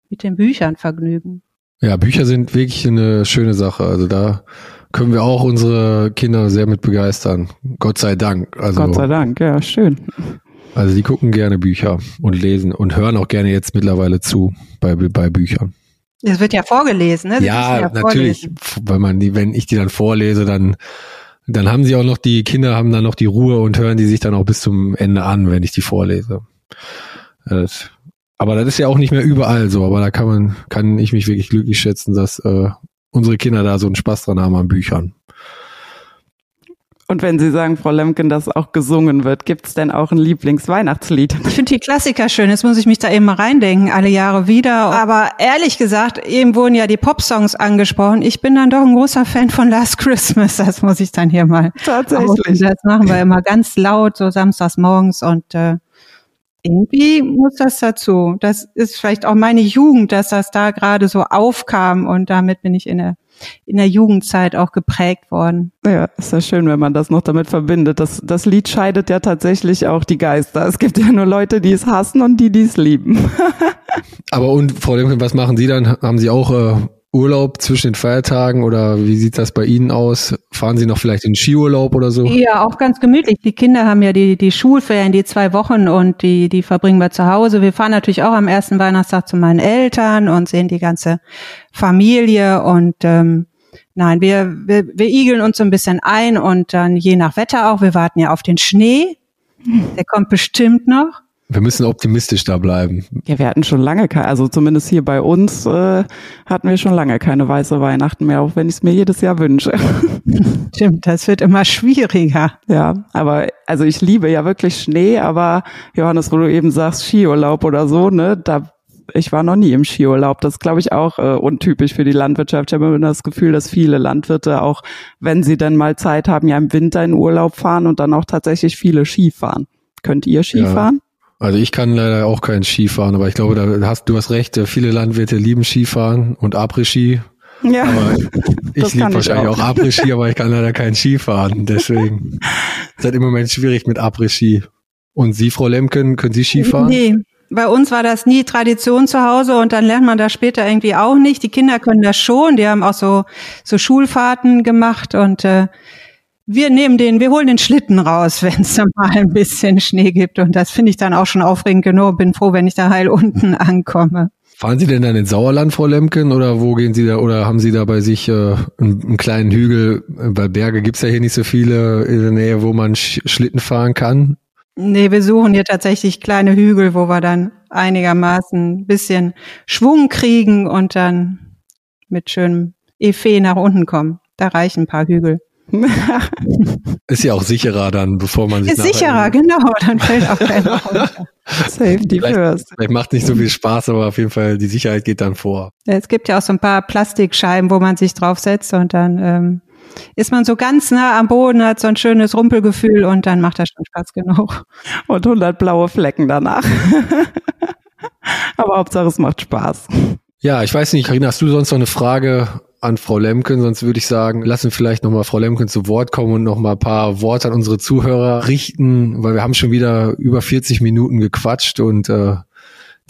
mit den Büchern vergnügen. Ja, Bücher sind wirklich eine schöne Sache. Also da können wir auch unsere Kinder sehr mit begeistern. Gott sei Dank. Also, Gott sei Dank, ja, schön. Also die gucken gerne Bücher und lesen und hören auch gerne jetzt mittlerweile zu bei, bei Büchern. Das wird ja vorgelesen, ne? Sie ja, ja natürlich. Wenn man die, wenn ich die dann vorlese, dann, dann haben sie auch noch, die Kinder haben dann noch die Ruhe und hören die sich dann auch bis zum Ende an, wenn ich die vorlese. Das, aber das ist ja auch nicht mehr überall so, aber da kann man, kann ich mich wirklich glücklich schätzen, dass äh, unsere Kinder da so einen Spaß dran haben an Büchern. Und wenn Sie sagen, Frau Lemken, dass auch gesungen wird, gibt's denn auch ein Lieblingsweihnachtslied? Ich finde die Klassiker schön, jetzt muss ich mich da eben mal reindenken, alle Jahre wieder. Aber ehrlich gesagt, eben wurden ja die Popsongs angesprochen. Ich bin dann doch ein großer Fan von Last Christmas, das muss ich dann hier mal. Tatsächlich. Das machen wir immer ganz laut, so samstags morgens und äh, irgendwie muss das dazu. Das ist vielleicht auch meine Jugend, dass das da gerade so aufkam und damit bin ich in der in der Jugendzeit auch geprägt worden. Ja, ist ja schön, wenn man das noch damit verbindet. Das, das Lied scheidet ja tatsächlich auch die Geister. Es gibt ja nur Leute, die es hassen und die, die es lieben. Aber und Frau Lemken, was machen Sie dann? Haben Sie auch äh, Urlaub zwischen den Feiertagen oder wie sieht das bei Ihnen aus? Fahren Sie noch vielleicht in Skiurlaub oder so? Ja, auch ganz gemütlich. Die Kinder haben ja die, die Schulferien, die zwei Wochen und die, die verbringen wir zu Hause. Wir fahren natürlich auch am ersten Weihnachtstag zu meinen Eltern und sehen die ganze Familie und ähm, nein, wir, wir, wir igeln uns so ein bisschen ein und dann je nach Wetter auch. Wir warten ja auf den Schnee. Der kommt bestimmt noch. Wir müssen optimistisch da bleiben. Ja, wir hatten schon lange, keine, also zumindest hier bei uns äh, hatten wir schon lange keine weiße Weihnachten mehr, auch wenn ich es mir jedes Jahr wünsche. Stimmt, das wird immer schwieriger. Ja, aber also ich liebe ja wirklich Schnee, aber Johannes, wo du eben sagst, Skiurlaub oder so, ne, da ich war noch nie im Skiurlaub. Das ist, glaube ich, auch äh, untypisch für die Landwirtschaft. Ich habe immer das Gefühl, dass viele Landwirte auch, wenn sie dann mal Zeit haben, ja im Winter in Urlaub fahren und dann auch tatsächlich viele Skifahren. Könnt ihr Skifahren? Ja. Also ich kann leider auch kein Skifahren, aber ich glaube, da hast, du hast recht, viele Landwirte lieben Skifahren und Après-Ski. Ja, aber ich liebe wahrscheinlich auch, auch Après-Ski, aber ich kann leider kein Skifahren. Deswegen ist halt im Moment schwierig mit Après-Ski. Und Sie, Frau Lemken, können Sie Skifahren? Nee, bei uns war das nie Tradition zu Hause und dann lernt man das später irgendwie auch nicht. Die Kinder können das schon, die haben auch so, so Schulfahrten gemacht und äh, wir nehmen den, wir holen den Schlitten raus, wenn es dann mal ein bisschen Schnee gibt. Und das finde ich dann auch schon aufregend genug. Bin froh, wenn ich da heil unten ankomme. Fahren Sie denn dann ins Sauerland, Frau Lemken? Oder wo gehen Sie da, oder haben Sie da bei sich äh, einen, einen kleinen Hügel? Bei Berge gibt's ja hier nicht so viele in der Nähe, wo man Sch- Schlitten fahren kann. Nee, wir suchen hier tatsächlich kleine Hügel, wo wir dann einigermaßen ein bisschen Schwung kriegen und dann mit schönem Effet nach unten kommen. Da reichen ein paar Hügel. Ist ja auch sicherer dann, bevor man sich ist sicherer, genau, dann fällt auch keiner runter. Safety vielleicht, first. Vielleicht macht nicht so viel Spaß, aber auf jeden Fall, die Sicherheit geht dann vor. Es gibt ja auch so ein paar Plastikscheiben, wo man sich draufsetzt und dann ähm, ist man so ganz nah am Boden, hat so ein schönes Rumpelgefühl und dann macht das schon Spaß genug. Und hundert blaue Flecken danach. Aber Hauptsache, es macht Spaß. Ja, ich weiß nicht, Carina, hast du sonst noch eine Frage an Frau Lemken? Sonst würde ich sagen, lassen vielleicht nochmal Frau Lemken zu Wort kommen und nochmal ein paar Worte an unsere Zuhörer richten, weil wir haben schon wieder über vierzig Minuten gequatscht und äh,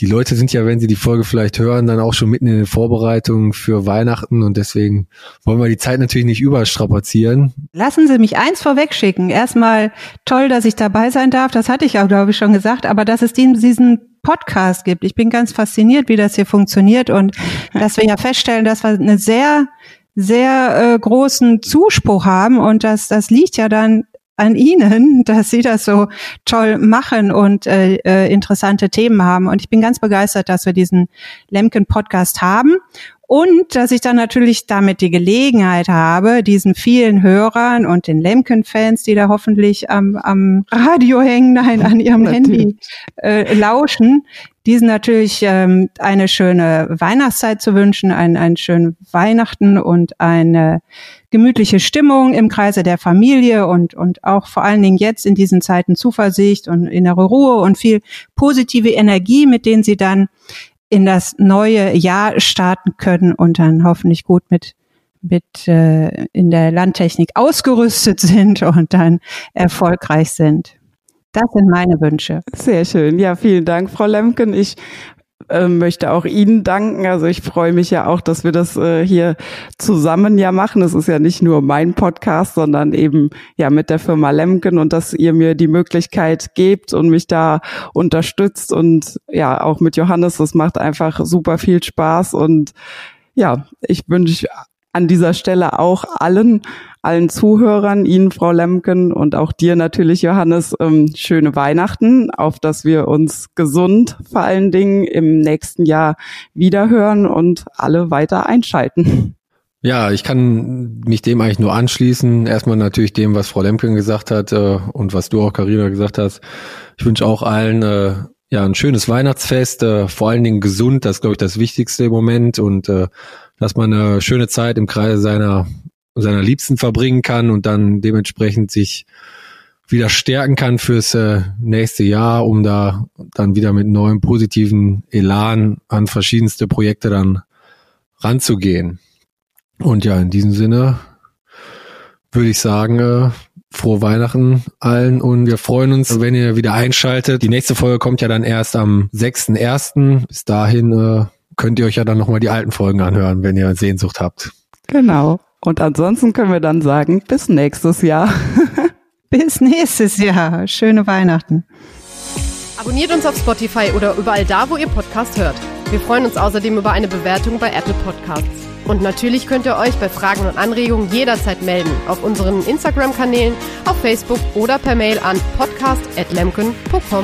die Leute sind ja, wenn sie die Folge vielleicht hören, dann auch schon mitten in den Vorbereitungen für Weihnachten und deswegen wollen wir die Zeit natürlich nicht überstrapazieren. Lassen Sie mich eins vorweg schicken. Erstmal toll, dass ich dabei sein darf. Das hatte ich auch, glaube ich, schon gesagt. Aber dass es diesen Podcast gibt. Ich bin ganz fasziniert, wie das hier funktioniert und dass wir ja feststellen, dass wir einen sehr, sehr äh, großen Zuspruch haben und dass das liegt ja dann an Ihnen, dass Sie das so toll machen und äh, äh, interessante Themen haben. Und ich bin ganz begeistert, dass wir diesen Lemken-Podcast haben und dass ich dann natürlich damit die Gelegenheit habe, diesen vielen Hörern und den Lemken-Fans, die da hoffentlich am, am Radio hängen, nein, an ihrem natürlich. Handy äh, lauschen, diesen natürlich ähm, eine schöne Weihnachtszeit zu wünschen, einen, einen schönen Weihnachten und eine gemütliche Stimmung im Kreise der Familie und und auch vor allen Dingen jetzt in diesen Zeiten Zuversicht und innere Ruhe und viel positive Energie, mit denen Sie dann in das neue Jahr starten können und dann hoffentlich gut mit mit äh, in der Landtechnik ausgerüstet sind und dann erfolgreich sind. Das sind meine Wünsche. Sehr schön. Ja, vielen Dank, Frau Lemken. Ich äh, möchte auch Ihnen danken. Also ich freue mich ja auch, dass wir das äh, hier zusammen ja machen. Es ist ja nicht nur mein Podcast, sondern eben ja mit der Firma Lemken und dass ihr mir die Möglichkeit gebt und mich da unterstützt und ja auch mit Johannes. Das macht einfach super viel Spaß und ja, ich wünsche an dieser Stelle auch allen, allen Zuhörern, Ihnen, Frau Lemken und auch dir natürlich, Johannes, ähm, schöne Weihnachten, auf dass wir uns gesund vor allen Dingen im nächsten Jahr wiederhören und alle weiter einschalten. Ja, ich kann mich dem eigentlich nur anschließen. Erstmal natürlich dem, was Frau Lemken gesagt hat äh, und was du auch, Carina, gesagt hast. Ich wünsche auch allen äh, ja ein schönes Weihnachtsfest, äh, vor allen Dingen gesund, das ist, glaube ich, das Wichtigste im Moment und äh, dass man eine schöne Zeit im Kreise seiner seiner Liebsten verbringen kann und dann dementsprechend sich wieder stärken kann fürs äh, nächste Jahr, um da dann wieder mit neuem positiven Elan an verschiedenste Projekte dann ranzugehen. Und ja, in diesem Sinne würde ich sagen, äh, frohe Weihnachten allen und wir freuen uns, wenn ihr wieder einschaltet. Die nächste Folge kommt ja dann erst am sechsten ersten Bis dahin äh, könnt ihr euch ja dann nochmal die alten Folgen anhören, wenn ihr Sehnsucht habt. Genau. Und ansonsten können wir dann sagen, bis nächstes Jahr. Bis nächstes Jahr. Schöne Weihnachten. Abonniert uns auf Spotify oder überall da, wo ihr Podcast hört. Wir freuen uns außerdem über eine Bewertung bei Apple Podcasts. Und natürlich könnt ihr euch bei Fragen und Anregungen jederzeit melden. Auf unseren Instagram-Kanälen, auf Facebook oder per Mail an podcast at lemken punkt com.